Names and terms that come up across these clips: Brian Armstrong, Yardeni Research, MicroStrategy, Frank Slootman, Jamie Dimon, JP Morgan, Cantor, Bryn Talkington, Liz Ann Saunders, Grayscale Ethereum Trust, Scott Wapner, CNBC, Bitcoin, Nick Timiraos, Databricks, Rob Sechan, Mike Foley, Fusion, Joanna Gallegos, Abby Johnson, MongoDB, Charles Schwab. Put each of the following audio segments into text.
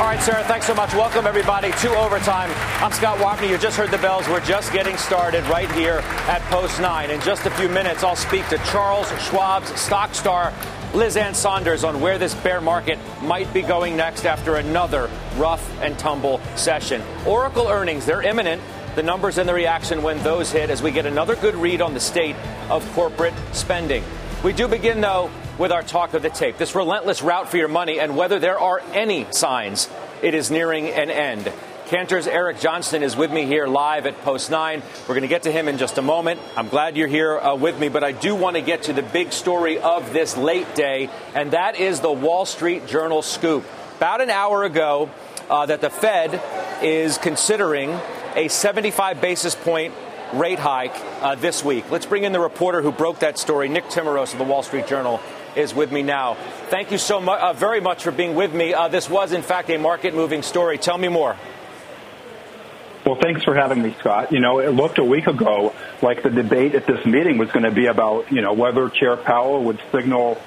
All right, Sarah, thanks so much. Welcome, everybody, to Overtime. I'm Scott Wapner. You just heard the bells. We're just getting started right here at Post 9. In just a few minutes, I'll speak to Charles Schwab's stock star, Liz Ann Saunders, on where this bear market might be going next after another rough and tumble session. Oracle earnings, they're imminent. The numbers and the reaction when those hit as we get another good read on the state of corporate spending. We do begin, though, with our talk of the tape, this relentless route for your money and whether there are any signs it is nearing an end. Cantor's Eric Johnston is with me here live at Post 9. We're going to get to him in just a moment. I'm glad you're here with me, but I do want to get to the big story of this late day, and that is the Wall Street Journal scoop. About an hour ago, that the Fed is considering a 75 basis point rate hike this week. Let's bring in the reporter who broke that story. Nick Timiraos of the Wall Street Journal is with me now. Thank you so much, very much for being with me. This was, in fact, a market-moving story. Tell me more. Well, thanks for having me, Scott. You know, it looked a week ago like the debate at this meeting was going to be about, you know, whether Chair Powell would signal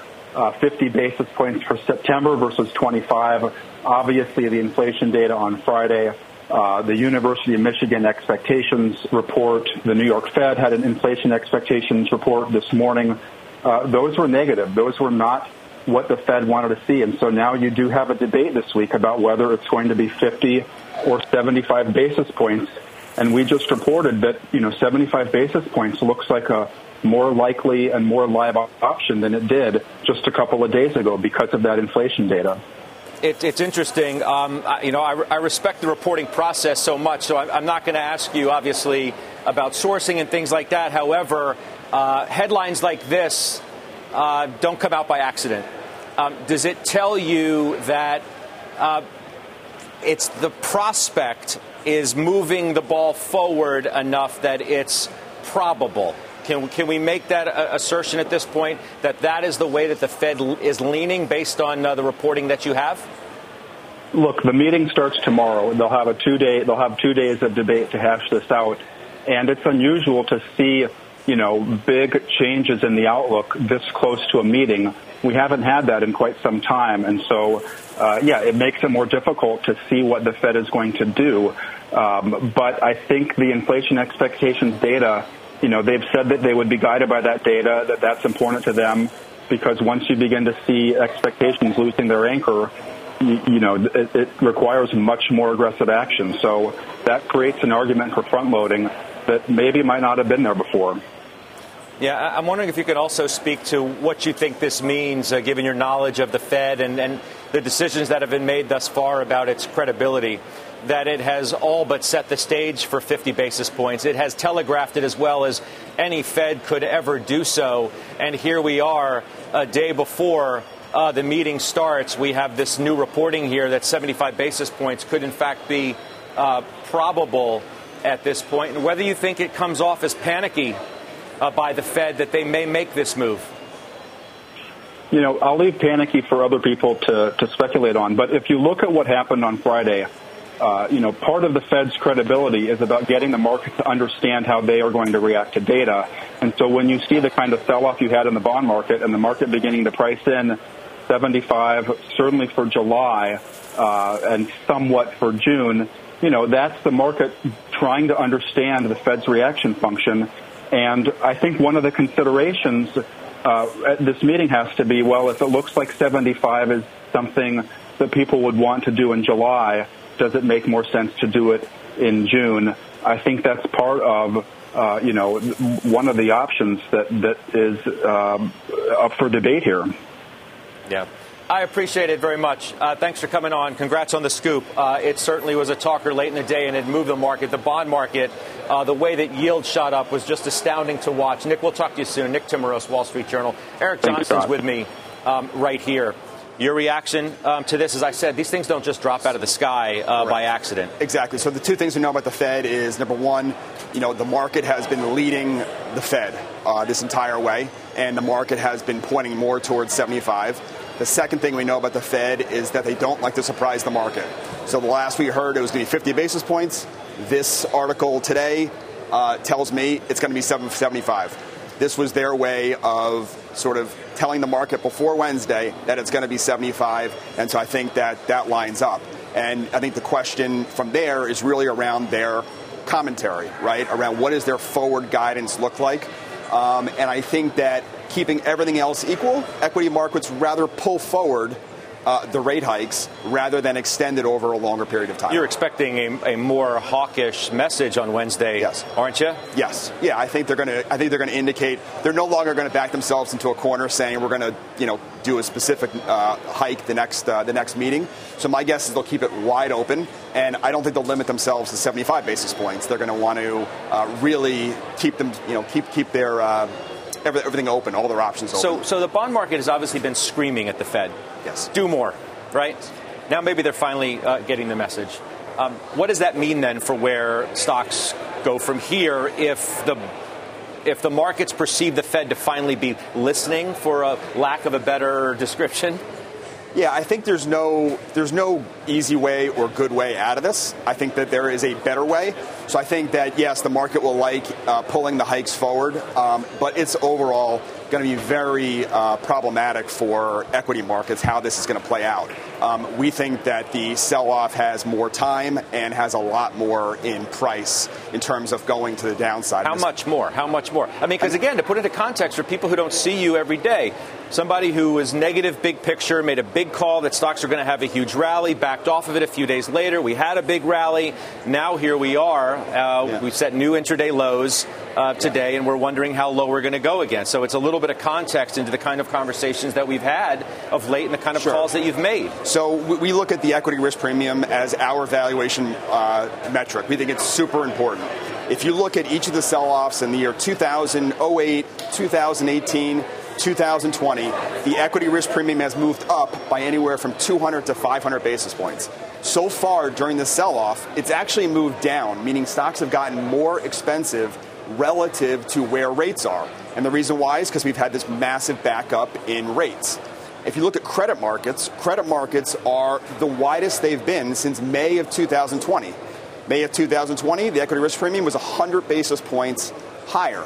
50 basis points for September versus 25. Obviously, the inflation data on Friday, the University of Michigan expectations report, the New York Fed had an inflation expectations report this morning. Those were negative. Those were not what the Fed wanted to see. And so now you do have a debate this week about whether it's going to be 50 or 75 basis points. And we just reported that, you know, 75 basis points looks like a more likely and more live option than it did just a couple of days ago because of that inflation data. It's interesting. You know, I respect the reporting process so much, so I'm not going to ask you, obviously, about sourcing and things like that. However, headlines like this don't come out by accident. Does it tell you that it's the prospect is moving the ball forward enough that it's probable? Can we make that assertion at this point that that is the way that the Fed is leaning based on the reporting that you have? Look, the meeting starts tomorrow. They'll have two days of debate to hash this out, and it's unusual to see, you know, big changes in the outlook this close to a meeting. We haven't had that in quite some time. And so, yeah, it makes it more difficult to see what the Fed is going to do. But I think the inflation expectations data, you know, they've said that they would be guided by that data, that that's important to them, because once you begin to see expectations losing their anchor, you know, it requires much more aggressive action. So that creates an argument for front loading that maybe might not have been there before. Yeah, I'm wondering if you could also speak to what you think this means, given your knowledge of the Fed and the decisions that have been made thus far about its credibility, that it has all but set the stage for 50 basis points. It has telegraphed it as well as any Fed could ever do so. And here we are a day before the meeting starts. We have this new reporting here that 75 basis points could, in fact, be probable at this point, and whether you think it comes off as panicky by the Fed that they may make this move. You know, I'll leave panicky for other people to speculate on. But if you look at what happened on Friday, you know, part of the Fed's credibility is about getting the market to understand how they are going to react to data. And so when you see the kind of sell-off you had in the bond market and the market beginning to price in 75, certainly for July and somewhat for June, you know, that's the market trying to understand the Fed's reaction function. And I think one of the considerations at this meeting has to be, well, if it looks like 75 is something that people would want to do in July, does it make more sense to do it in June? I think that's part of, you know, one of the options that is up for debate here. Yeah. I appreciate it very much. Thanks for coming on. Congrats on the scoop. It certainly was a talker late in the day, and it moved the market. The bond market, the way that yield shot up was just astounding to watch. Nick, we'll talk to you soon. Nick Timiraos, Wall Street Journal. Eric Johnston's with me right here. your reaction to this. As I said, these things don't just drop out of the sky by accident. Exactly. So the two things we know about the Fed is, number one, you know, the market has been leading the Fed this entire way, and the market has been pointing more towards 75. The second thing we know about the Fed is that they don't like to surprise the market. So the last we heard, it was going to be 50 basis points. This article today tells me it's going to be 775. This was their way of sort of telling the market before Wednesday that it's going to be 75, and so I think that that lines up. And I think the question from there is really around their commentary, right, around what does their forward guidance look like. And I think that keeping everything else equal, equity markets rather pull forward the rate hikes rather than extend it over a longer period of time. You're expecting a more hawkish message on Wednesday, yes, aren't you? Yes. Yeah, I think they're going to. I think they're going to indicate they're no longer going to back themselves into a corner, saying we're going to, you know, do a specific hike the next meeting. So my guess is they'll keep it wide open, and I don't think they'll limit themselves to 75 basis points. They're going to want to really keep them, you know, keep their everything open, all their options open. So the bond market has obviously been screaming at the Fed. Yes. Do more, right? Now maybe they're finally getting the message. What does that mean then for where stocks go from here if the markets perceive the Fed to finally be listening, for a lack of a better description? Yeah, I think there's no easy way or good way out of this. I think that there is a better way. So I think that, yes, the market will like pulling the hikes forward, but it's overall going to be very problematic for equity markets, how this is going to play out. We think that the sell-off has more time and has a lot more in price in terms of going to the downside. How much more? How much more? I mean, because again, to put into context for people who don't see you every day, somebody who was negative big picture, made a big call that stocks are going to have a huge rally, backed off of it a few days later. We had a big rally. Now here we are. We set new intraday lows today, and we're wondering how low we're going to go again. So it's a little bit of context into the kind of conversations that we've had of late and the kind of calls that you've made. So we look at the equity risk premium as our valuation metric. We think it's super important. If you look at each of the sell-offs in the year 2000, 08, 2018, 2020, the equity risk premium has moved up by anywhere from 200 to 500 basis points. So far during the sell-off, it's actually moved down, meaning stocks have gotten more expensive relative to where rates are. And the reason why is because we've had this massive backup in rates. If you look at credit markets are the widest they've been since May of 2020. May of 2020, the equity risk premium was 100 basis points higher.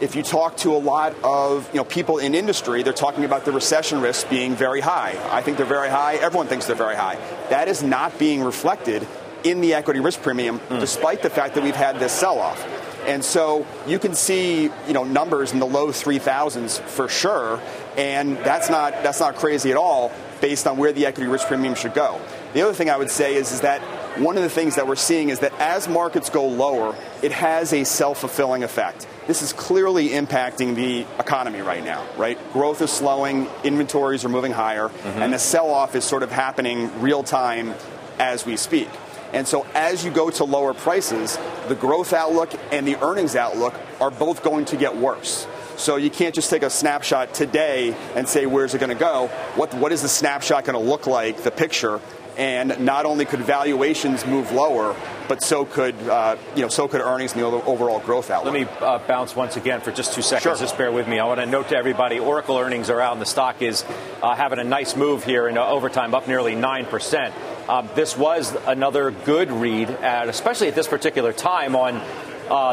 If you talk to a lot of, you know, people in industry, they're talking about the recession risks being very high. I think they're very high. Everyone thinks they're very high. That is not being reflected in the equity risk premium, despite the fact that we've had this sell-off. And so you can see, you know, numbers in the low 3,000s for sure, and that's not crazy at all based on where the equity risk premium should go. The other thing I would say is that one of the things that we're seeing is that as markets go lower, it has a self-fulfilling effect. This is clearly impacting the economy right now, right? Growth is slowing, inventories are moving higher, and the sell-off is sort of happening real time as we speak. And so as you go to lower prices, the growth outlook and the earnings outlook are both going to get worse. So you can't just take a snapshot today and say, where's it going to go? What is the snapshot going to look like, the picture? And not only could valuations move lower, but so could earnings and the overall growth outlook. Let me bounce once again for just 2 seconds. Sure. Just bear with me. I want to note to everybody, Oracle earnings are out, and the stock is having a nice move here in overtime, up nearly 9%. This was another good read, especially at this particular time, on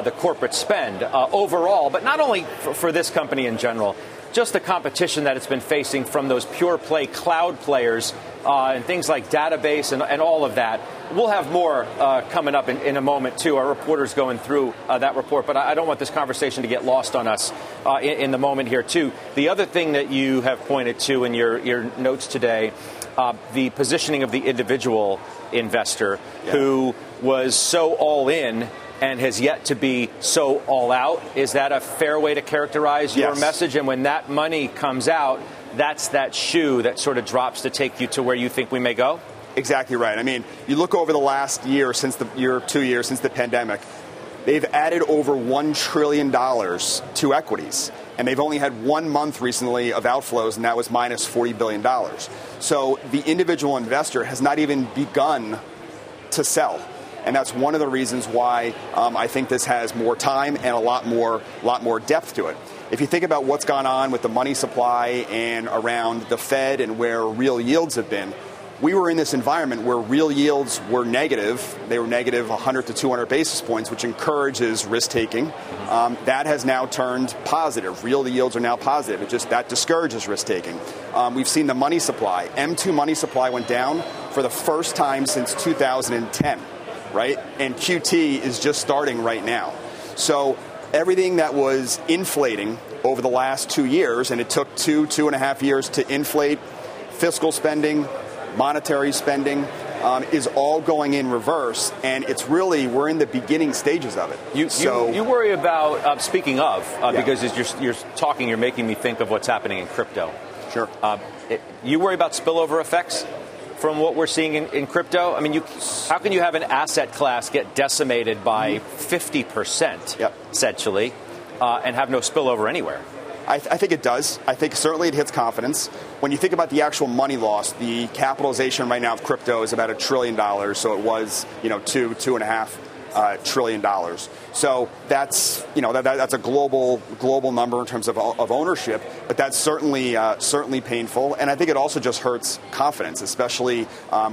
the corporate spend overall, but not only for this company in general. Just the competition that it's been facing from those pure play cloud players and things like database and all of that. We'll have more coming up in a moment, too. Our reporter's going through that report, but I don't want this conversation to get lost on us in the moment here, too. The other thing that you have pointed to in your notes today, the positioning of the individual investor who was so all in and has yet to be so all out. Is that a fair way to characterize your message? And when that money comes out, that's that shoe that sort of drops to take you to where you think we may go? Exactly right. I mean, you look over the last year, since the year, 2 years since the pandemic, they've added over $1 trillion to equities. And they've only had 1 month recently of outflows, and that was minus $40 billion. So the individual investor has not even begun to sell. And that's one of the reasons why I think this has more time and a lot more depth to it. If you think about what's gone on with the money supply and around the Fed and where real yields have been, we were in this environment where real yields were negative. They were negative 100 to 200 basis points, which encourages risk-taking. That has now turned positive. Real yields are now positive. It just that discourages risk-taking. We've seen the money supply. M2 money supply went down for the first time since 2010, right? And QT is just starting right now. So everything that was inflating over the last 2 years, and it took two and a half years to inflate fiscal spending, monetary spending, is all going in reverse, and it's really, we're in the beginning stages of it. You worry about, speaking of, because as you're talking, you're making me think of what's happening in crypto. Sure. You worry about spillover effects from what we're seeing in crypto? I mean, how can you have an asset class get decimated by 50%, essentially, and have no spillover anywhere? I think it does. I think certainly it hits confidence. When you think about the actual money loss, the capitalization right now of crypto is about $1 trillion. So it was, $2.5 trillion. So that's, that's a global number in terms of ownership. But that's certainly painful. And I think it also just hurts confidence, especially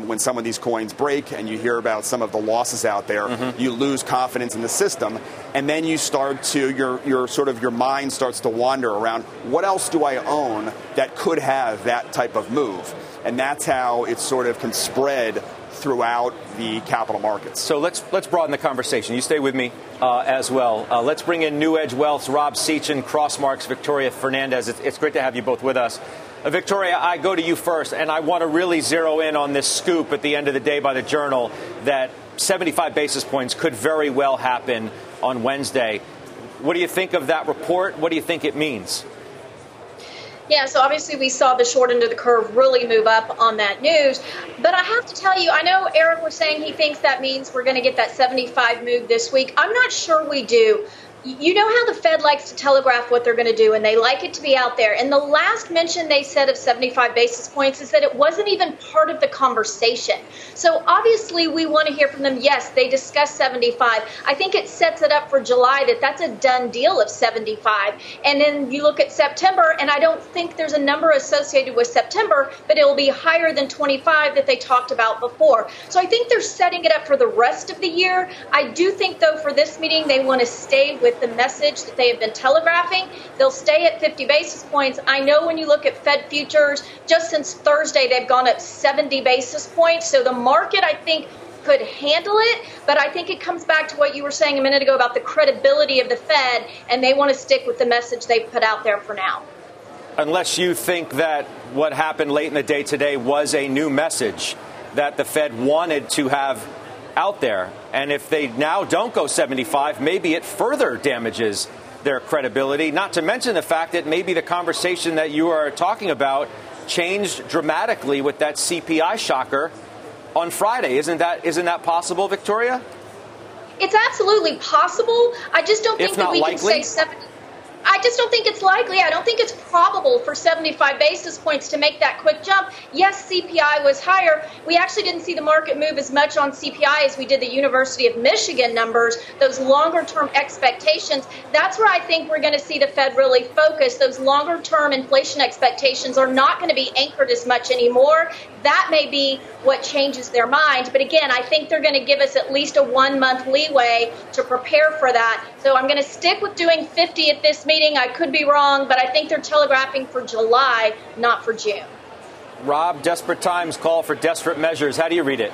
when some of these coins break and you hear about some of the losses out there. Mm-hmm. You lose confidence in the system. And then you start to, your mind starts to wander around, what else do I own that could have that type of move? And that's how it sort of can spread throughout the capital markets. So let's broaden the conversation. You stay with me as well. Let's bring in New Edge Wealth's Rob Sechan, Crossmarks, Victoria Fernandez. It's great to have you both with us. Victoria, I go to you first, and I want to really zero in on this scoop at the end of the day by the Journal that 75 basis points could very well happen on Wednesday. What do you think of that report? What do you think it means? Yeah, so obviously we saw the short end of the curve really move up on that news. But I have to tell you, I know Eric was saying he thinks that means we're going to get that 75 move this week. I'm not sure we do. You know how the Fed likes to telegraph what they're going to do, and they like it to be out there. And the last mention they said of 75 basis points is that it wasn't even part of the conversation. So obviously we want to hear from them. Yes, they discussed 75. I think it sets it up for July that that's a done deal of 75. And then you look at September, and I don't think there's a number associated with September, but it will be higher than 25 that they talked about before. So I think they're setting it up for the rest of the year. I do think, though, for this meeting, they want to stay with the message that they have been telegraphing. They'll stay at 50 basis points. I know when you look at Fed futures, just since Thursday, they've gone up 70 basis points. So the market, I think, could handle it. But I think it comes back to what you were saying a minute ago about the credibility of the Fed, and they want to stick with the message they've put out there for now. Unless you think that what happened late in the day today was a new message that the Fed wanted to have out there. And if they now don't go 75, maybe it further damages their credibility, not to mention the fact that maybe the conversation that you are talking about changed dramatically with that CPI shocker on Friday. Isn't that possible, Victoria? It's absolutely possible. I just don't think that we can say 75. I just don't think it's likely. I don't think it's probable for 75 basis points to make that quick jump. Yes, CPI was higher. We actually didn't see the market move as much on CPI as we did the University of Michigan numbers, those longer-term expectations. That's where I think we're going to see the Fed really focus. Those longer-term inflation expectations are not going to be anchored as much anymore. That may be what changes their mind. But again, I think they're going to give us at least a one-month leeway to prepare for that. So I'm going to stick with doing 50 at this meeting. I could be wrong, but I think they're telegraphing for July, not for June. Rob, desperate times call for desperate measures. How do you read it?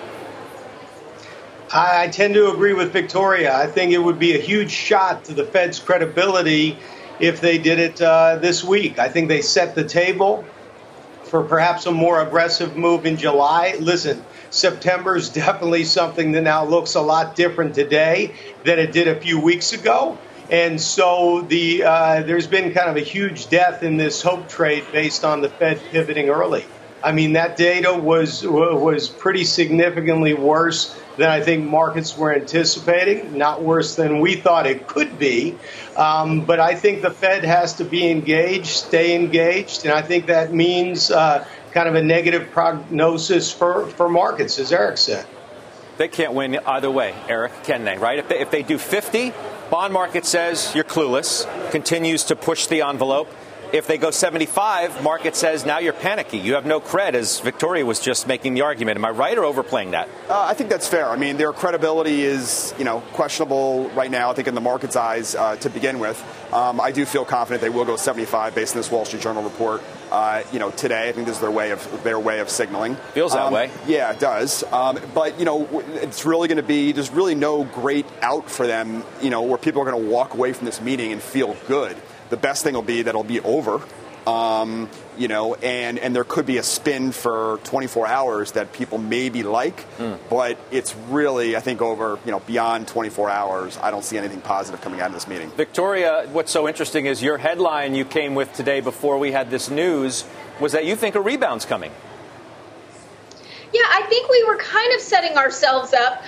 I tend to agree with Victoria. I think it would be a huge shot to the Fed's credibility if they did it this week. I think they set the table for perhaps a more aggressive move in July. Listen, September is definitely something that now looks a lot different today than it did a few weeks ago. And so there's been kind of a huge death in this hope trade based on the Fed pivoting early. I mean, that data was pretty significantly worse than I think markets were anticipating, not worse than we thought it could be. But I think the Fed has to be engaged, stay engaged, and I think that means kind of a negative prognosis for markets, as Eric said. They can't win either way, Eric, can they, right? If they do 50, bond market says you're clueless, continues to push the envelope. If they go 75, market says now you're panicky. You have no cred, as Victoria was just making the argument. Am I right or overplaying that? I think that's fair. I mean, their credibility is, questionable right now, I think, in the market's eyes to begin with. I do feel confident they will go 75 based on this Wall Street Journal report. Today, I think this is their way of signaling. Feels that way. Yeah, it does. But, it's really going to be, there's really no great out for them, where people are going to walk away from this meeting and feel good. The best thing will be that it'll be over, and there could be a spin for 24 hours that people maybe but it's really, I think, over, beyond 24 hours, I don't see anything positive coming out of this meeting. Victoria, what's so interesting is your headline you came with today before we had this news was that you think a rebound's coming. Yeah, I think we were kind of setting ourselves up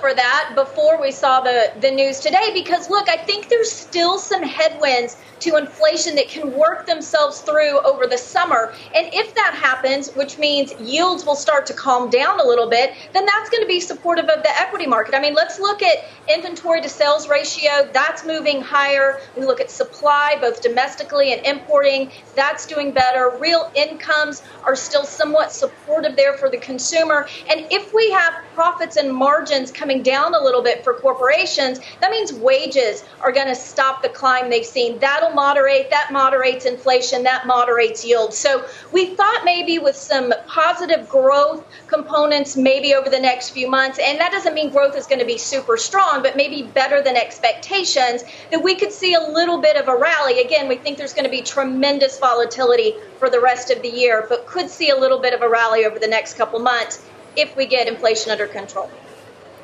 for that before we saw the news today because, look, I think there's still some headwinds to inflation that can work themselves through over the summer. And if that happens, which means yields will start to calm down a little bit, then that's going to be supportive of the equity market. I mean, let's look at inventory to sales ratio. That's moving higher. We look at supply, both domestically and importing. That's doing better. Real incomes are still somewhat supportive there for the consumer. And if we have profits and margins coming down a little bit for corporations, that means wages are going to stop the climb they've seen. That'll moderate. That moderates inflation. That moderates yield. So we thought maybe with some positive growth components maybe over the next few months, and that doesn't mean growth is going to be super strong, but maybe better than expectations, that we could see a little bit of a rally. Again, we think there's going to be tremendous volatility for the rest of the year, but could see a little bit of a rally over the next couple months if we get inflation under control.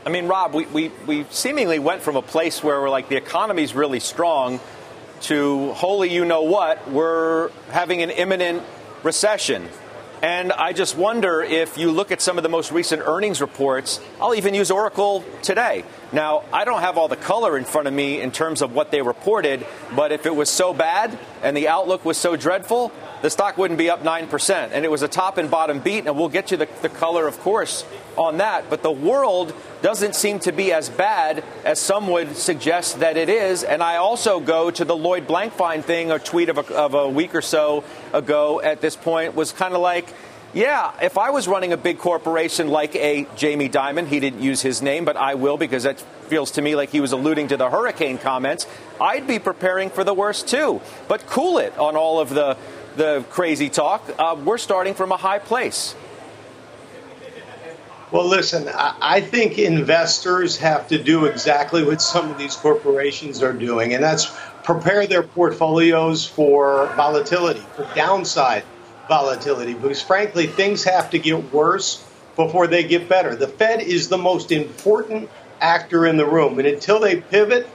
I mean, Rob, we seemingly went from a place where we're like the economy's really strong to holy you-know-what, we're having an imminent recession. And I just wonder if you look at some of the most recent earnings reports, I'll even use Oracle today. Now, I don't have all the color in front of me in terms of what they reported, but if it was so bad and the outlook was so dreadful, the stock wouldn't be up 9%. And it was a top and bottom beat, and we'll get you the color, of course, on that. But the world doesn't seem to be as bad as some would suggest that it is. And I also go to the Lloyd Blankfein thing, a tweet of a week or so ago at this point was kind of like, yeah, if I was running a big corporation like a Jamie Dimon, he didn't use his name, but I will because that feels to me like he was alluding to the hurricane comments, I'd be preparing for the worst too. But cool it on all of the crazy talk. We're starting from a high place. Well, listen, I think investors have to do exactly what some of these corporations are doing, and that's prepare their portfolios for volatility, for downside volatility, because frankly, things have to get worse before they get better. The Fed is the most important actor in the room, and until they pivot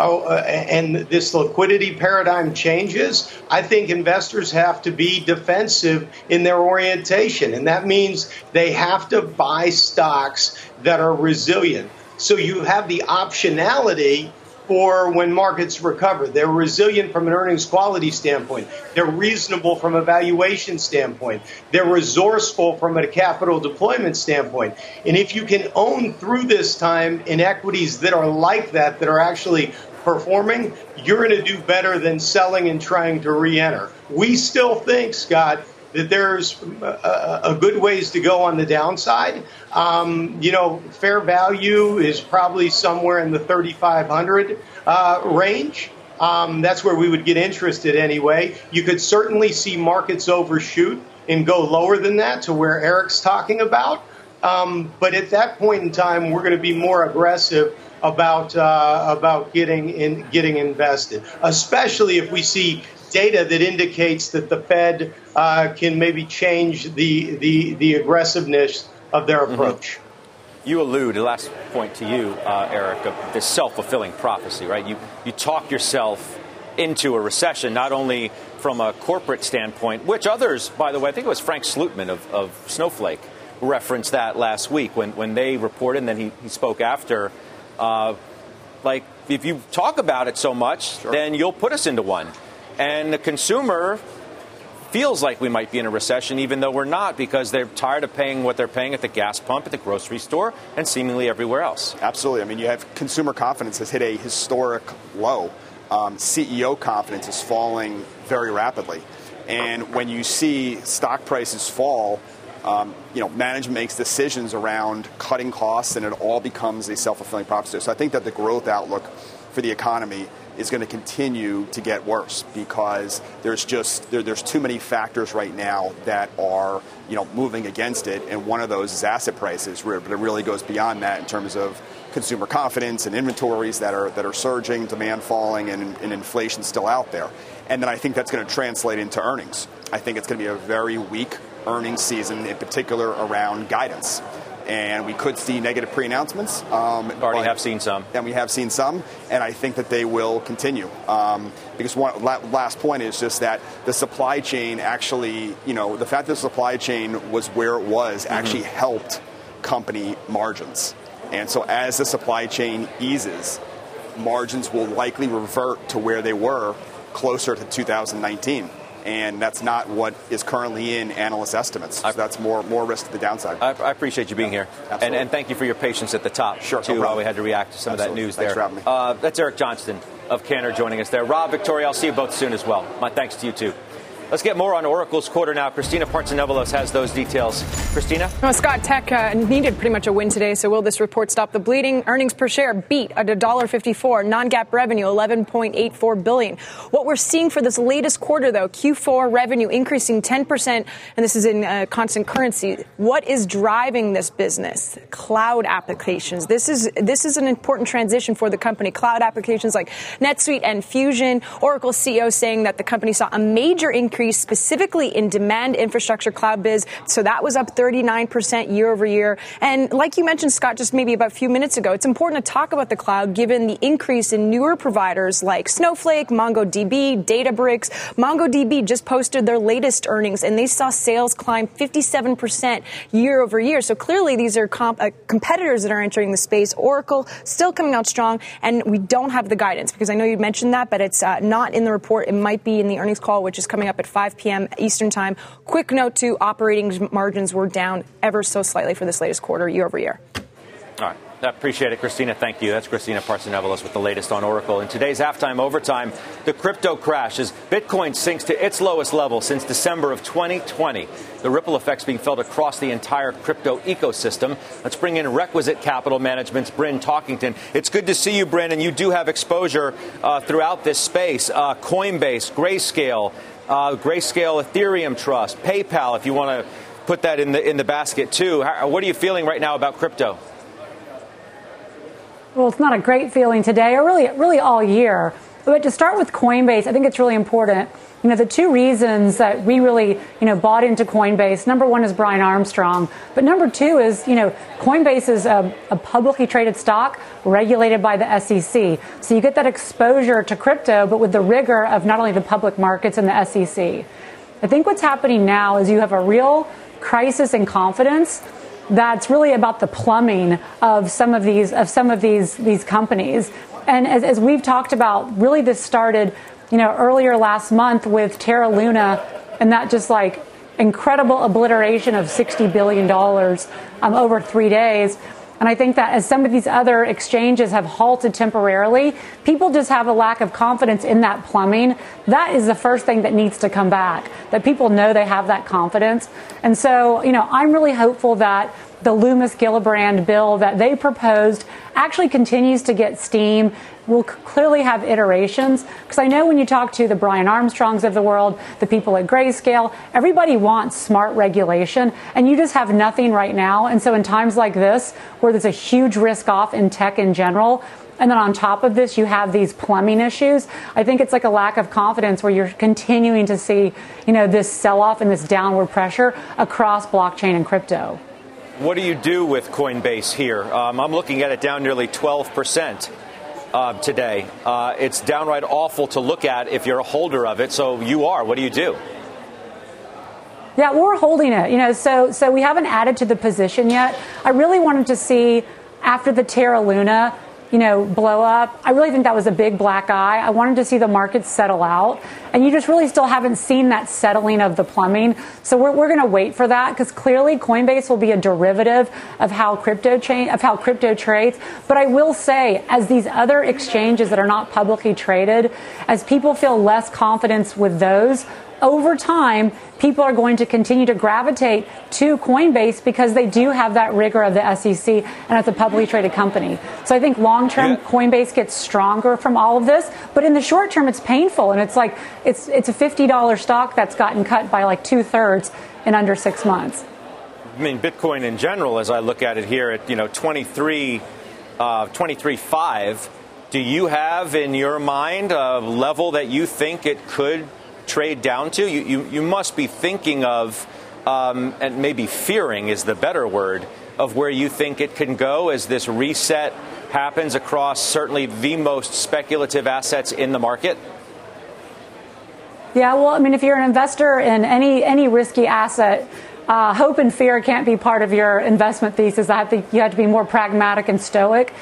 and this liquidity paradigm changes, I think investors have to be defensive in their orientation, and that means they have to buy stocks that are resilient. So you have the optionality for when markets recover. They're resilient from an earnings quality standpoint. They're reasonable from a valuation standpoint. They're resourceful from a capital deployment standpoint. And if you can own through this time in equities that are like that are actually performing, you're going to do better than selling and trying to re-enter. We still think, Scott, that there's a good ways to go on the downside. Fair value is probably somewhere in the 3,500 range. That's where we would get interested anyway. You could certainly see markets overshoot and go lower than that to where Eric's talking about. But at that point in time, we're going to be more aggressive about getting invested, especially if we see data that indicates that the Fed can maybe change the aggressiveness of their approach. Mm-hmm. You allude, the last point to you, Eric, of this self-fulfilling prophecy, right? You talk yourself into a recession, not only from a corporate standpoint, which others, by the way, I think it was Frank Slootman of Snowflake referenced that last week when they reported, and then he spoke after. Like, if you talk about it so much, sure, then you'll put us into one. And the consumer feels like we might be in a recession, even though we're not, because they're tired of paying what they're paying at the gas pump, at the grocery store, and seemingly everywhere else. Absolutely. I mean, you have consumer confidence has hit a historic low. CEO confidence is falling very rapidly. And when you see stock prices fall, management makes decisions around cutting costs, and it all becomes a self-fulfilling prophecy. So I think that the growth outlook for the economy is going to continue to get worse, because there's too many factors right now that are moving against it, and one of those is asset prices. But it really goes beyond that in terms of consumer confidence and inventories that are surging, demand falling, and inflation still out there. And then I think that's going to translate into earnings. I think it's going to be a very weak earnings season, in particular around guidance. And we could see negative pre-announcements. And we have seen some, and I think that they will continue. Because one last point is just that the supply chain actually, the fact that the supply chain was where it was actually helped company margins. And so as the supply chain eases, margins will likely revert to where they were closer to 2019. And that's not what is currently in analyst estimates. So that's more risk to the downside. I appreciate you being here. And thank you for your patience at the top. Sure. While we had to react to some of that news there. Thanks for having me. That's Eric Johnston of Cantor joining us there. Rob, Victoria, I'll see you both soon as well. My thanks to you, too. Let's get more on Oracle's quarter now. Christina Partsinevelos has those details. Christina? Scott, tech needed pretty much a win today, so will this report stop the bleeding? Earnings per share beat at $1.54. Non-GAAP revenue, $11.84 billion. What we're seeing for this latest quarter, though, Q4 revenue increasing 10%, and this is in constant currency. What is driving this business? Cloud applications. This is an important transition for the company. Cloud applications like NetSuite and Fusion. Oracle CEO saying that the company saw a major increase specifically in demand infrastructure cloud biz. So that was up 39% year over year. And like you mentioned, Scott, just maybe about a few minutes ago, it's important to talk about the cloud given the increase in newer providers like Snowflake, MongoDB, Databricks. MongoDB just posted their latest earnings and they saw sales climb 57% year over year. So clearly these are competitors that are entering the space. Oracle still coming out strong, and we don't have the guidance because I know you mentioned that, but it's not in the report. It might be in the earnings call, which is coming up at 5 p.m. Eastern time. Quick note, too, operating margins were down ever so slightly for this latest quarter, year over year. All right. I appreciate it, Christina. Thank you. That's Christina Partsinevelos with the latest on Oracle. In today's halftime overtime, the crypto crash as Bitcoin sinks to its lowest level since December of 2020. The ripple effects being felt across the entire crypto ecosystem. Let's bring in Requisite Capital Management's Bryn Talkington. It's good to see you, Bryn, and you do have exposure throughout this space. Coinbase, Grayscale Ethereum Trust, PayPal, if you want to put that in the basket, too. What are you feeling right now about crypto? Well, it's not a great feeling today, or really all year. But to start with Coinbase, I think it's really important. The two reasons that we really, bought into Coinbase, number one is Brian Armstrong. But number two is, Coinbase is a publicly traded stock regulated by the SEC. So you get that exposure to crypto, but with the rigor of not only the public markets and the SEC. I think what's happening now is you have a real crisis in confidence that's really about the plumbing of some of these companies. And as we've talked about, really this started earlier last month with Terra Luna and that just incredible obliteration of $60 billion over 3 days. And I think that as some of these other exchanges have halted temporarily, people just have a lack of confidence in that plumbing. That is the first thing that needs to come back, that people know they have that confidence. And so, I'm really hopeful that the Loomis-Gillibrand bill that they proposed actually continues to get steam. We'll clearly have iterations, because I know when you talk to the Brian Armstrongs of the world, the people at Grayscale, everybody wants smart regulation, and you just have nothing right now. And so in times like this, where there's a huge risk off in tech in general, and then on top of this, you have these plumbing issues. I think it's a lack of confidence where you're continuing to see, this sell-off and this downward pressure across blockchain and crypto. What do you do with Coinbase here? I'm looking at it down nearly 12%. today. It's downright awful to look at if you're a holder of it. So you are. What do you do? Yeah, we're holding it. You know, so we haven't added to the position yet. I really wanted to see after the Terra Luna, you know, blow up. I really think that was a big black eye. I wanted to see the markets settle out. And you just really still haven't seen that settling of the plumbing. So we're going to wait for that, because clearly Coinbase will be a derivative of how crypto trades. But I will say, as these other exchanges that are not publicly traded, as people feel less confidence with those, over time, people are going to continue to gravitate to Coinbase because they do have that rigor of the SEC and it's a publicly traded company. So I think long term, Coinbase gets stronger from all of this. But in the short term, it's painful. And it's like it's a $50 stock that's gotten cut by like 2/3 in under 6 months. I mean, Bitcoin in general, as I look at it here at, you know, 23.5, do you have in your mind a level that you think it could trade down to? You must be thinking of, and maybe fearing is the better word, of where you think it can go as this reset happens across certainly the most speculative assets in the market? Yeah, well, I mean, if you're an investor in any risky asset, hope and fear can't be part of your investment thesis. I think you have to be more pragmatic and stoic.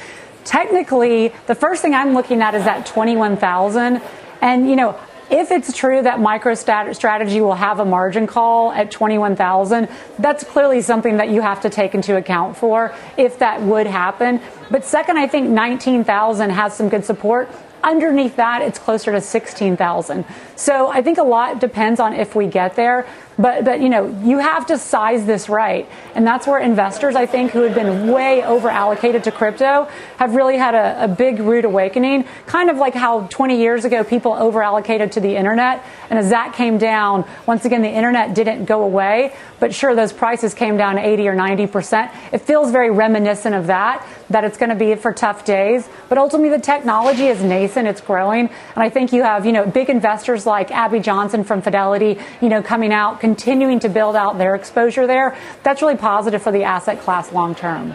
Technically, the first thing I'm looking at is that 21,000. And, you know, if it's true that MicroStrategy will have a margin call at 21,000, that's clearly something that you have to take into account for if that would happen. But second, I think 19,000 has some good support. Underneath that, it's closer to 16,000. So I think a lot depends on if we get there. But you know, you have to size this right. And that's where investors, I think, who had been way over allocated to crypto have really had a big rude awakening, kind of like how 20 years ago people over allocated to the internet. And as that came down, once again, the internet didn't go away. But sure, those prices came down 80 or 90%. It feels very reminiscent of that it's going to be for tough days. But ultimately, the technology is nascent. It's growing. And I think you have, you know, big investors like Abby Johnson from Fidelity, you know, coming out, continuing to build out their exposure there. That's really positive for the asset class long term.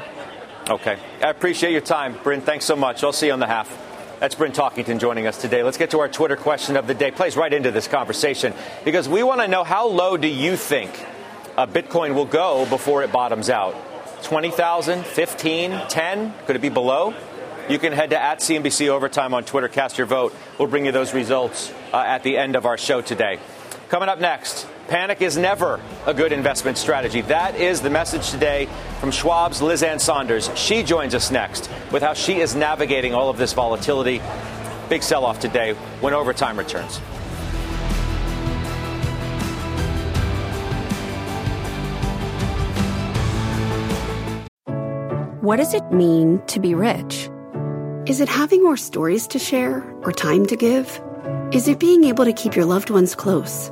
Okay. I appreciate your time, Bryn. Thanks so much. I'll see you on the half. That's Bryn Talkington joining us today. Let's get to our Twitter question of the day. Plays right into this conversation because we want to know, how low do you think Bitcoin will go before it bottoms out? 20,000, 15, 10? Could it be below? You can head to @CNBCOvertime on Twitter. Cast your vote. We'll bring you those results at the end of our show today. Coming up next, panic is never a good investment strategy. That is the message today from Schwab's Liz Ann Saunders. She joins us next with how she is navigating all of this volatility. Big sell-off today when Overtime returns. What does it mean to be rich? Is it having more stories to share or time to give? Is it being able to keep your loved ones close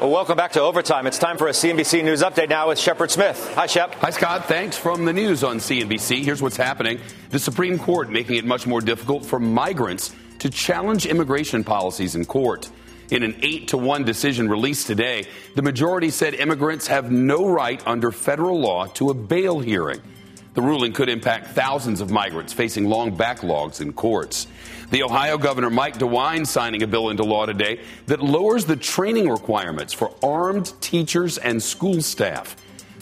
Well, welcome back to Overtime. It's time for a CNBC News Update now with Shepard Smith. Hi, Shep. Hi, Scott. Thanks. From the news on CNBC, here's what's happening. The Supreme Court making it much more difficult for migrants to challenge immigration policies in court. In an 8-1 decision released today, the majority said immigrants have no right under federal law to a bail hearing. The ruling could impact thousands of migrants facing long backlogs in courts. The Ohio Governor Mike DeWine signing a bill into law today that lowers the training requirements for armed teachers and school staff.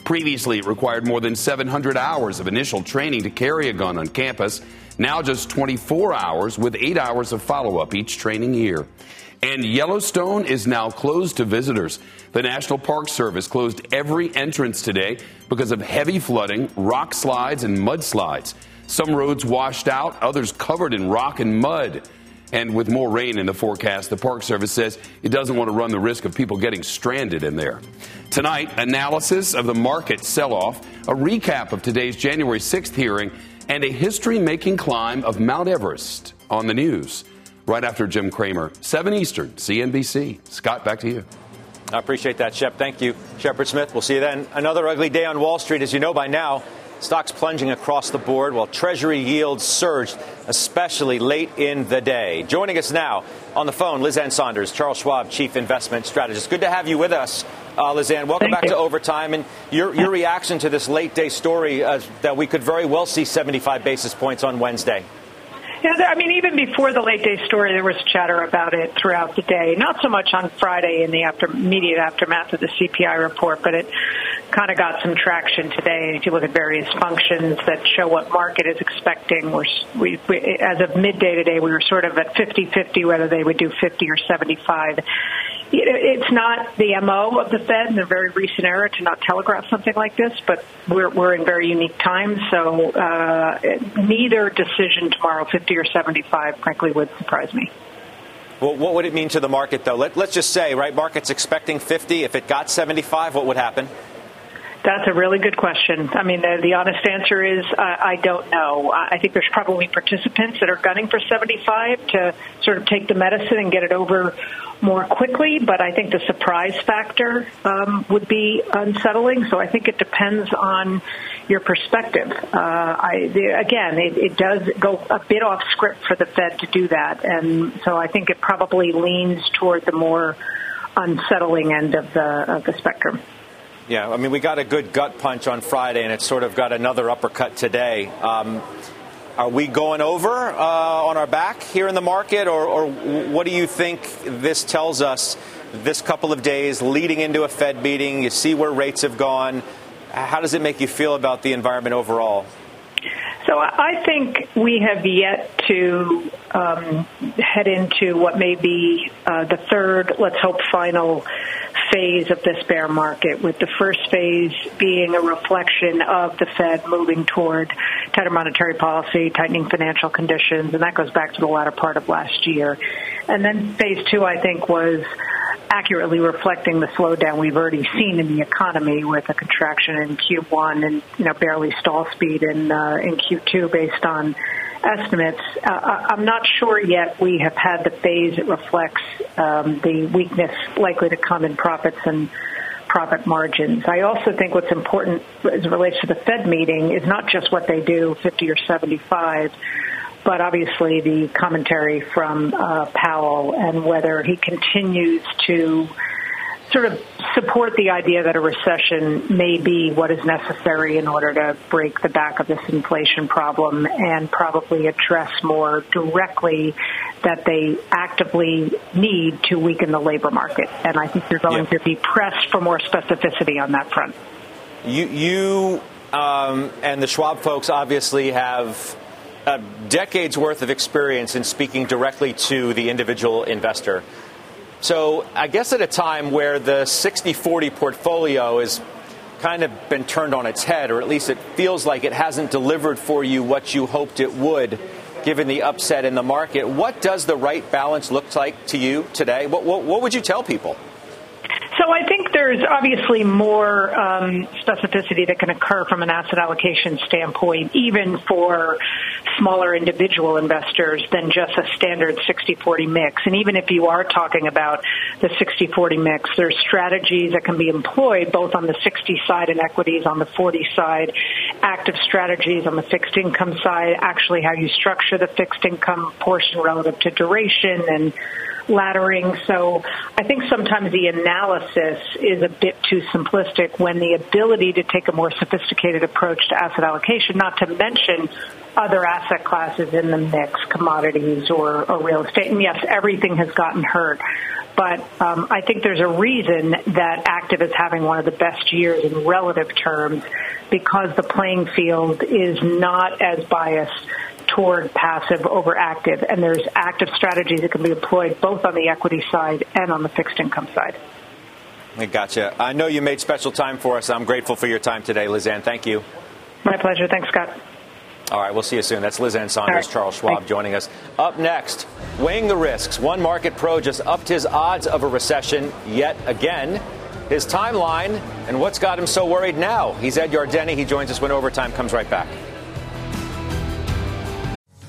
Previously, it required more than 700 hours of initial training to carry a gun on campus. Now just 24 hours with 8 hours of follow-up each training year. And Yellowstone is now closed to visitors. The National Park Service closed every entrance today because of heavy flooding, rock slides, and mudslides. Some roads washed out, others covered in rock and mud. And with more rain in the forecast, the Park Service says it doesn't want to run the risk of people getting stranded in there. Tonight, analysis of the market sell-off, a recap of today's January 6th hearing, and a history-making climb of Mount Everest on the news. Right after Jim Cramer, 7 Eastern, CNBC. Scott, back to you. I appreciate that, Shep. Thank you, Shepard Smith. We'll see you then. Another ugly day on Wall Street, as you know by now. Stocks plunging across the board while Treasury yields surged, especially late in the day. Joining us now on the phone, Liz Ann Saunders, Charles Schwab Chief Investment Strategist. Good to have you with us, Liz Ann. Welcome back to Overtime. And your reaction to this late day story that we could very well see 75 basis points on Wednesday. Yeah, I mean, even before the late day story, there was chatter about it throughout the day. Not so much on Friday in the immediate aftermath of the CPI report, but it kind of got some traction today. If you look at various functions that show what market is expecting, we, as of midday today, we were sort of at 50-50 whether they would do 50 or 75. It's not the MO of the Fed in a very recent era to not telegraph something like this, but we're in very unique times. So neither decision tomorrow, 50 or 75, frankly, would surprise me. Well, what would it mean to the market, though? Let's just say, right, market's expecting 50. If it got 75, what would happen? That's a really good question. I mean, the honest answer is I don't know. I think there's probably participants that are gunning for 75 to sort of take the medicine and get it over more quickly, but I think the surprise factor would be unsettling. So I think it depends on your perspective. It does go a bit off script for the Fed to do that, and so I think it probably leans toward the more unsettling end of the spectrum. Yeah, I mean, we got a good gut punch on Friday, and it's sort of got another uppercut today. Are we going over on our back here in the market, or what do you think this tells us this couple of days leading into a Fed meeting? You see where rates have gone. How does it make you feel about the environment overall? So I think we have yet to head into what may be the third, let's hope, final phase of this bear market, with the first phase being a reflection of the Fed moving toward tighter monetary policy, tightening financial conditions, and that goes back to the latter part of last year. And then phase two, I think, was accurately reflecting the slowdown we've already seen in the economy, with a contraction in Q1 and barely stall speed in Q2 based on estimates. I'm not sure yet we have had the phase that reflects the weakness likely to come in profits and profit margins. I also think what's important as it relates to the Fed meeting is not just what they do, 50 or 75, but obviously the commentary from Powell and whether he continues to sort of support the idea that a recession may be what is necessary in order to break the back of this inflation problem, and probably address more directly that they actively need to weaken the labor market. And I think they're going to be pressed for more specificity on that front. You and the Schwab folks obviously have a decade's worth of experience in speaking directly to the individual investor. So I guess at a time where the 60-40 portfolio has kind of been turned on its head, or at least it feels like it hasn't delivered for you what you hoped it would, given the upset in the market, what does the right balance look like to you today? What would you tell people? So I think there's obviously more specificity that can occur from an asset allocation standpoint, even for smaller individual investors, than just a standard 60-40 mix. And even if you are talking about the 60-40 mix, there's strategies that can be employed both on the 60 side in equities, on the 40 side, active strategies on the fixed income side, actually how you structure the fixed income portion relative to duration and laddering. So I think sometimes the analysis is a bit too simplistic when the ability to take a more sophisticated approach to asset allocation, not to mention other asset classes in the mix, commodities or real estate. And, yes, everything has gotten hurt. But I think there's a reason that active is having one of the best years in relative terms, because the playing field is not as biased toward passive over active. And there's active strategies that can be employed both on the equity side and on the fixed income side. Gotcha. I know you made special time for us. I'm grateful for your time today, Liz Ann. Thank you. My pleasure. Thanks, Scott. All right, we'll see you soon. That's Liz Ann Saunders, right. Charles Schwab joining us. Up next, weighing the risks. One market pro just upped his odds of a recession yet again. His timeline and what's got him so worried now. He's Ed Yardeni. He joins us when Overtime comes right back.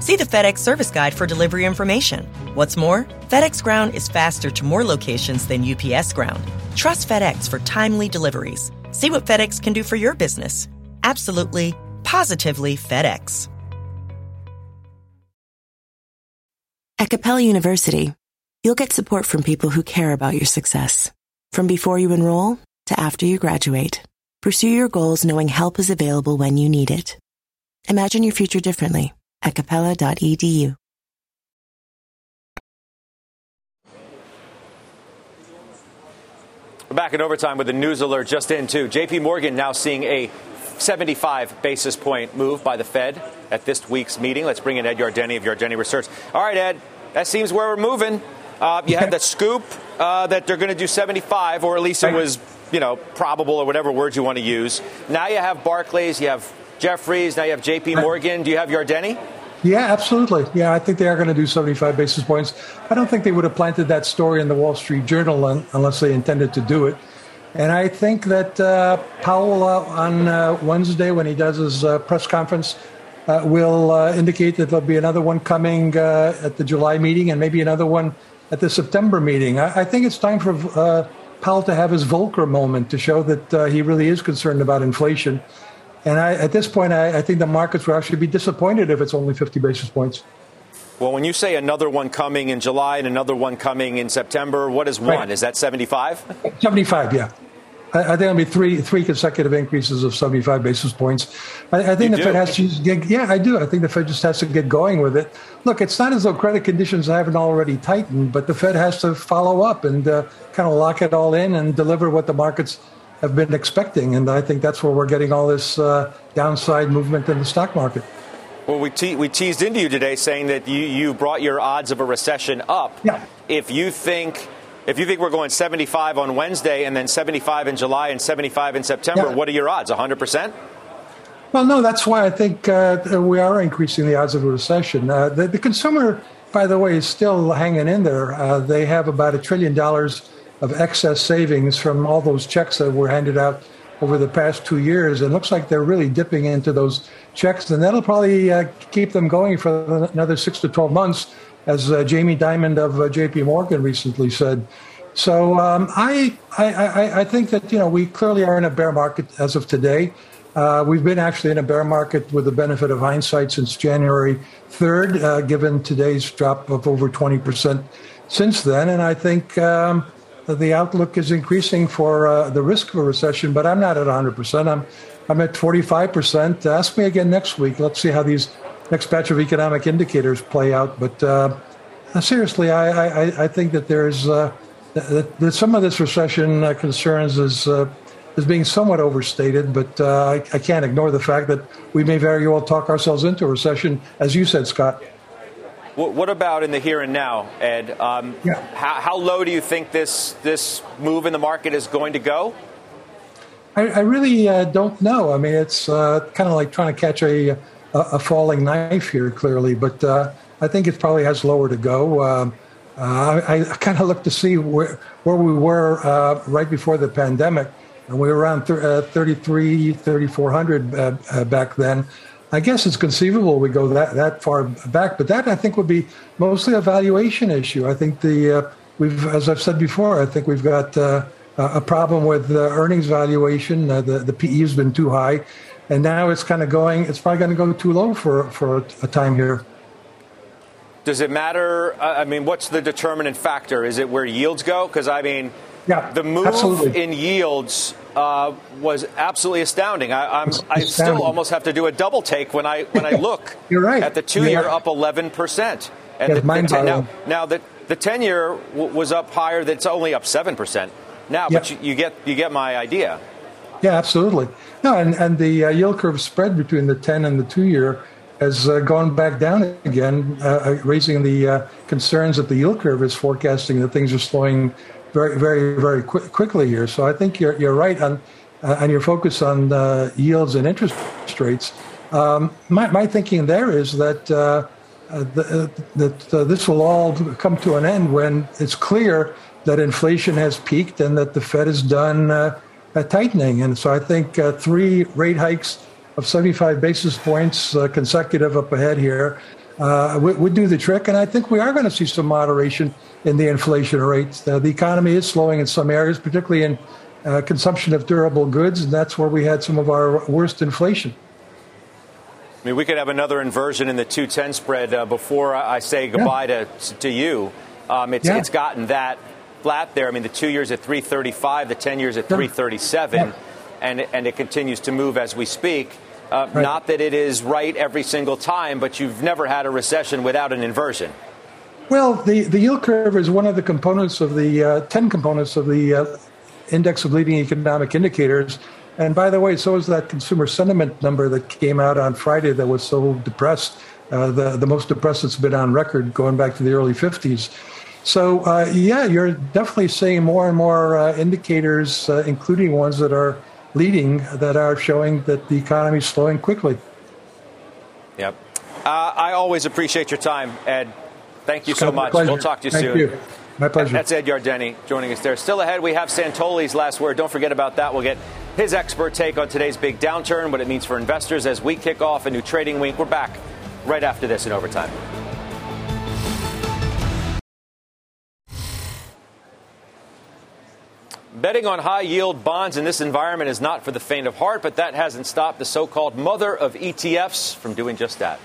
See the FedEx service guide for delivery information. What's more, FedEx Ground is faster to more locations than UPS Ground. Trust FedEx for timely deliveries. See what FedEx can do for your business. Absolutely, positively FedEx. At Capella University, you'll get support from people who care about your success. From before you enroll to after you graduate, pursue your goals knowing help is available when you need it. Imagine your future differently at capella.edu. We're back in Overtime with a news alert just in, too. JP Morgan now seeing a 75 basis point move by the Fed at this week's meeting. Let's bring in Ed Yardeni of Yardeni Research. All right, Ed, that seems where we're moving. You had the scoop that they're going to do 75, or at least it was, probable or whatever word you want to use. Now you have Barclays, you have Jefferies, now you have JP Morgan. Do you have Yardeni? Yeah, absolutely. Yeah, I think they are going to do 75 basis points. I don't think they would have planted that story in the Wall Street Journal unless they intended to do it. And I think that Powell on Wednesday, when he does his press conference, will indicate that there'll be another one coming at the July meeting and maybe another one at the September meeting. I think it's time for Powell to have his Volcker moment to show that he really is concerned about inflation. And at this point, I think the markets will actually be disappointed if it's only 50 basis points. Well, when you say another one coming in July and another one coming in September, what is one? Right. Is that 75? 75, yeah. I think it'll be three consecutive increases of 75 basis points. I think the Fed has to get, I do. I think the Fed just has to get going with it. Look, it's not as though credit conditions haven't already tightened, but the Fed has to follow up and kind of lock it all in and deliver what the markets have been expecting. And I think that's where we're getting all this downside movement in the stock market. Well, we teased into you today saying that you brought your odds of a recession up. Yeah. If you think we're going 75 on Wednesday and then 75 in July and 75 in September, what are your odds, 100%? Well, no, that's why I think we are increasing the odds of a recession. The consumer, by the way, is still hanging in there. They have about $1 trillion of excess savings from all those checks that were handed out over the past 2 years. And it looks like they're really dipping into those checks, and that'll probably keep them going for another 6 to 12 months, as Jamie Dimon of JP Morgan recently said. So I think that, we clearly are in a bear market as of today. We've been actually in a bear market with the benefit of hindsight since January 3rd, given today's drop of over 20% since then. And I think the outlook is increasing for the risk of a recession, but I'm not at 100%. I'm at 45%. Ask me again next week. Let's see how these next batch of economic indicators play out. But seriously, I think that there's that some of this recession concerns is being somewhat overstated. But I can't ignore the fact that we may very well talk ourselves into a recession, as you said, Scott. What about in the here and now, Ed? How low do you think this move in the market is going to go? I really don't know. I mean, it's kind of like trying to catch a falling knife here, clearly. But I think it probably has lower to go. I kind of looked to see where we were right before the pandemic. And we were around 3,400 back then. I guess it's conceivable we go that far back, but that I think would be mostly a valuation issue. I think the we've, as I've said before, I think we've got a problem with earnings valuation. The PE has been too high, and now it's kind of going. It's probably going to go too low for a time here. Does it matter? I mean, what's the determinant factor? Is it where yields go? Because I mean, yeah, the move absolutely. In yields was absolutely astounding. I still almost have to do a double take when I look You're right. at the 2-year up 11%, and the 10-year was up higher. That's only up 7% now, but you get my idea. Yeah, absolutely. No, and the yield curve spread between the 10 and the 2-year has gone back down again, raising the concerns that the yield curve is forecasting that things are slowing very, very, very quickly here. So I think you're right on your focus on yields and interest rates. My thinking there is that this will all come to an end when it's clear that inflation has peaked and that the Fed is done tightening. And so I think 3 rate hikes of 75 basis points consecutive up ahead here would do the trick. And I think we are going to see some moderation in the inflation rates. The economy is slowing in some areas, particularly in consumption of durable goods, and that's where we had some of our worst inflation. I mean, we could have another inversion in the 210 spread before I say goodbye to you. It's gotten that flat there. I mean, the 2 years at 335, the 10 years at 337, and it continues to move as we speak. Not that it is right every single time, but you've never had a recession without an inversion. Well, the yield curve is one of the components of the 10 components of the Index of Leading Economic Indicators. And by the way, so is that consumer sentiment number that came out on Friday that was so depressed, the most depressed it's been on record going back to the early 50s. So, you're definitely seeing more and more indicators, including ones that are leading, that are showing that the economy is slowing quickly. Yep. I always appreciate your time, Ed. Thank you so much. We'll talk to you soon. Thank you. My pleasure. That's Ed Yardeni joining us there. Still ahead, we have Santoli's last word. Don't forget about that. We'll get his expert take on today's big downturn, what it means for investors as we kick off a new trading week. We're back right after this in Overtime. Betting on high-yield bonds in this environment is not for the faint of heart, but that hasn't stopped the so-called mother of ETFs from doing just that.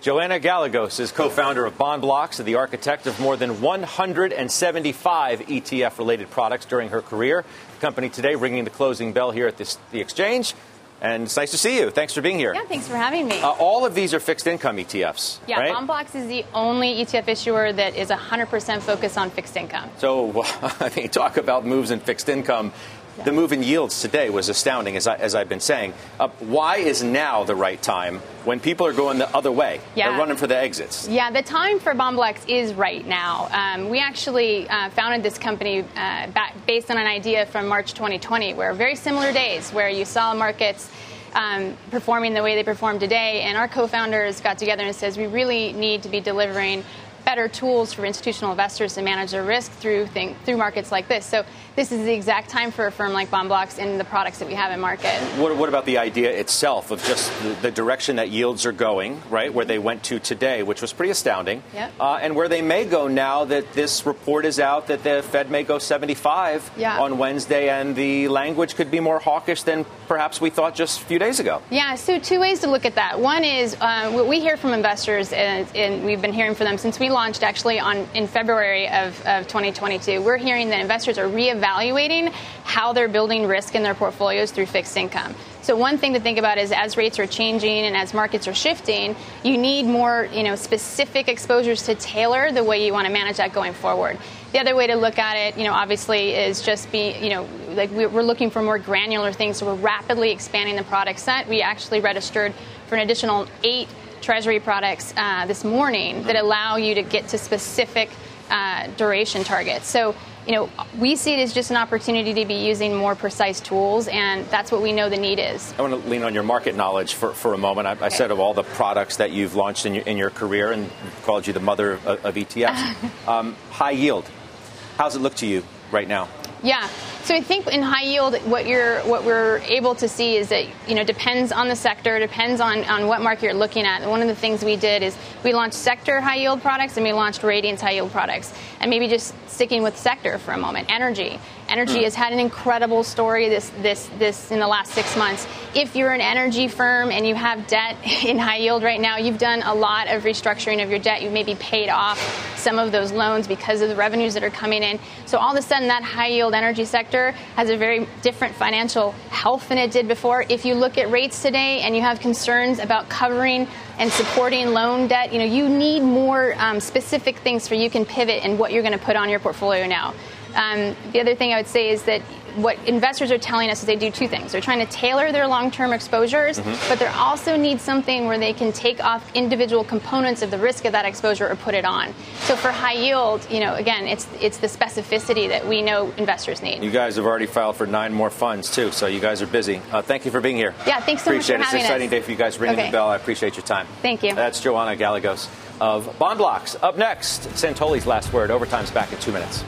Joanna Gallegos is co-founder of BondBlocks and the architect of more than 175 ETF-related products during her career. The company today ringing the closing bell here at the exchange. And it's nice to see you. Thanks for being here. Yeah, thanks for having me. All of these are fixed income ETFs, right? BondBlocks is the only ETF issuer that is 100% focused on fixed income. So, I mean, talk about moves in fixed income. Yeah. The move in yields today was astounding, as I've been saying. Why is now the right time when people are going the other way? Yeah. They're running for the exits. Yeah, the time for BondBlocks is right now. We actually founded this company based on an idea from March 2020, where very similar days where you saw markets performing the way they perform today. And our co-founders got together and says, we really need to be delivering better tools for institutional investors to manage their risk through markets like this. So this is the exact time for a firm like BondBlocks and the products that we have in market. What about the idea itself of just the direction that yields are going, right, where they went to today, which was pretty astounding, and where they may go now that this report is out that the Fed may go 75 on Wednesday, and the language could be more hawkish than perhaps we thought just a few days ago. Yeah, so 2 ways to look at that. One is what we hear from investors, and we've been hearing from them since we launched actually in February of 2022. We're hearing that investors are reevaluating how they're building risk in their portfolios through fixed income. So one thing to think about is as rates are changing and as markets are shifting, you need more, specific exposures to tailor the way you want to manage that going forward. The other way to look at it, obviously, is just we're looking for more granular things. So we're rapidly expanding the product set. We actually registered for an additional 8 Treasury products this morning that allow you to get to specific duration targets. So, we see it as just an opportunity to be using more precise tools, and that's what we know the need is. I want to lean on your market knowledge for a moment. I said of all the products that you've launched in your career and called you the mother of ETFs, high yield. How's it look to you right now? Yeah. So I think in high yield, what we're able to see is that, you know, depends on the sector, depends on what market you're looking at. And one of the things we did is we launched sector high yield products and we launched Radiance high yield products. And maybe just sticking with sector for a moment, energy. Energy has had an incredible story this in the last 6 months. If you're an energy firm and you have debt in high yield right now, you've done a lot of restructuring of your debt. You maybe paid off some of those loans because of the revenues that are coming in. So all of a sudden, that high yield energy sector has a very different financial health than it did before. If you look at rates today and you have concerns about covering and supporting loan debt, you know, you need more specific things for you can pivot and what you're going to put on your portfolio now. The other thing I would say is that what investors are telling us is they do two things. They're trying to tailor their long-term exposures, but they also need something where they can take off individual components of the risk of that exposure or put it on. So for high yield, you know, again, it's the specificity that we know investors need. You guys have already filed for 9 more funds, too, so you guys are busy. Thank you for being here. Yeah, thanks so much for having us. Appreciate it. It's an exciting day for you guys. Ringing the bell. I appreciate your time. Thank you. That's Joanna Gallegos of BondBlocks. Up next, Santoli's last word. Overtime's back in 2 minutes.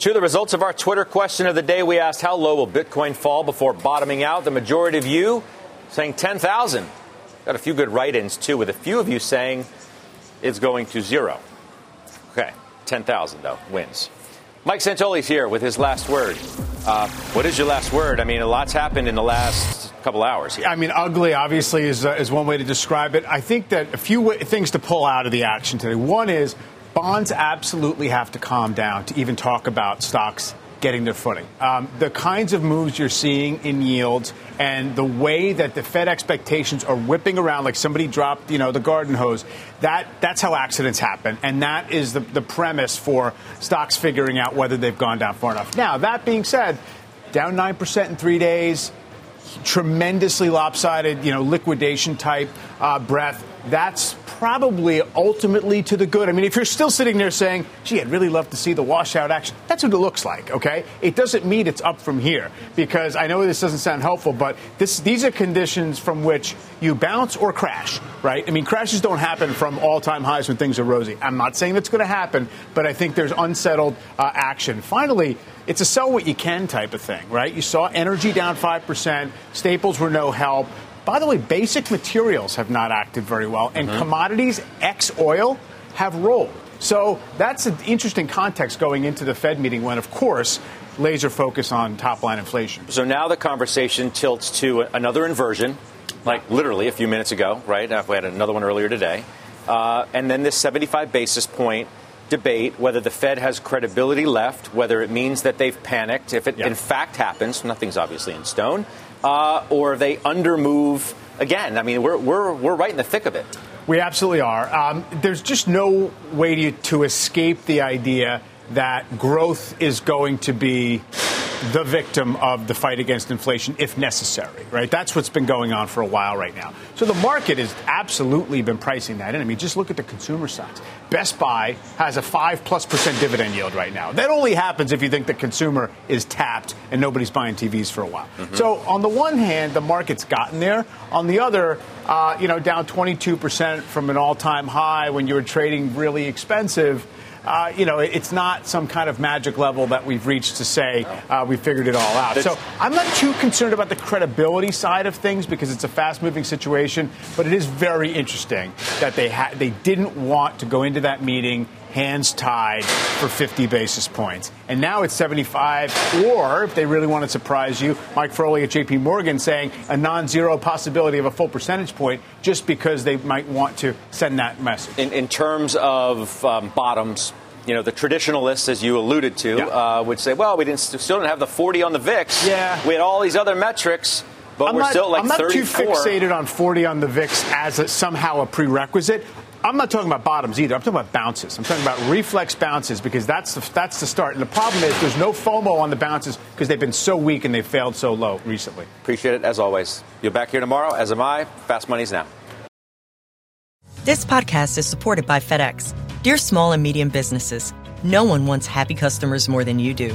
To the results of our Twitter question of the day, we asked how low will Bitcoin fall before bottoming out. The majority of you saying 10,000. Got a few good write-ins, too, with a few of you saying it's going to zero. Okay, 10,000, though, wins. Mike Santoli's here with his last word. What is your last word? I mean, a lot's happened in the last couple hours here. I mean, ugly, obviously, is one way to describe it. I think that a few things to pull out of the action today. One is, bonds absolutely have to calm down to even talk about stocks getting their footing. The kinds of moves you're seeing in yields and the way that the Fed expectations are whipping around like somebody dropped, you know, the garden hose, that's how accidents happen. And that is the premise for stocks figuring out whether they've gone down far enough. Now, that being said, down 9% in 3 days, tremendously lopsided, you know, liquidation type breath. That's probably ultimately to the good. I mean, if you're still sitting there saying, gee, I'd really love to see the washout action, that's what it looks like, okay? It doesn't mean it's up from here, because I know this doesn't sound helpful, but these are conditions from which you bounce or crash, right? I mean, crashes don't happen from all-time highs when things are rosy. I'm not saying that's going to happen, but I think there's unsettled action. Finally, it's a sell what you can type of thing, right? You saw energy down 5%, staples were no help. By the way, basic materials have not acted very well, and commodities, ex-oil, have rolled. So that's an interesting context going into the Fed meeting when, of course, laser focus on top-line inflation. So now the conversation tilts to another inversion, like literally a few minutes ago, right? We had another one earlier today. And then this 75 basis point debate, whether the Fed has credibility left, whether it means that they've panicked, if it in fact happens, nothing's obviously in stone. Or they undermove again. I mean, we're right in the thick of it. We absolutely are. There's just no way to escape the idea that growth is going to be the victim of the fight against inflation, if necessary, right? That's what's been going on for a while right now. So the market has absolutely been pricing that in. I mean, just look at the consumer stocks. Best Buy has a 5+% dividend yield right now. That only happens if you think the consumer is tapped and nobody's buying TVs for a while. So on the one hand, the market's gotten there. On the other, down 22% from an all-time high when you were trading really expensive. It's not some kind of magic level that we've reached to say we figured it all out. So I'm not too concerned about the credibility side of things because it's a fast-moving situation, but it is very interesting that they didn't want to go into that meeting hands tied for 50 basis points. And now it's 75, or if they really want to surprise you, Mike Foley at JP Morgan saying a non-zero possibility of a full percentage point just because they might want to send that message. In terms of bottoms, you know, the traditionalists, as you alluded to, would say, well, we still didn't have the 40 on the VIX. Yeah. We had all these other metrics. But we're still like 34. I'm not too fixated on 40 on the VIX as somehow a prerequisite. I'm not talking about bottoms either. I'm talking about bounces. I'm talking about reflex bounces because that's the start. And the problem is there's no FOMO on the bounces because they've been so weak and they failed so low recently. Appreciate it, as always. You're back here tomorrow, as am I. Fast Money's now. This podcast is supported by FedEx. Dear small and medium businesses, no one wants happy customers more than you do.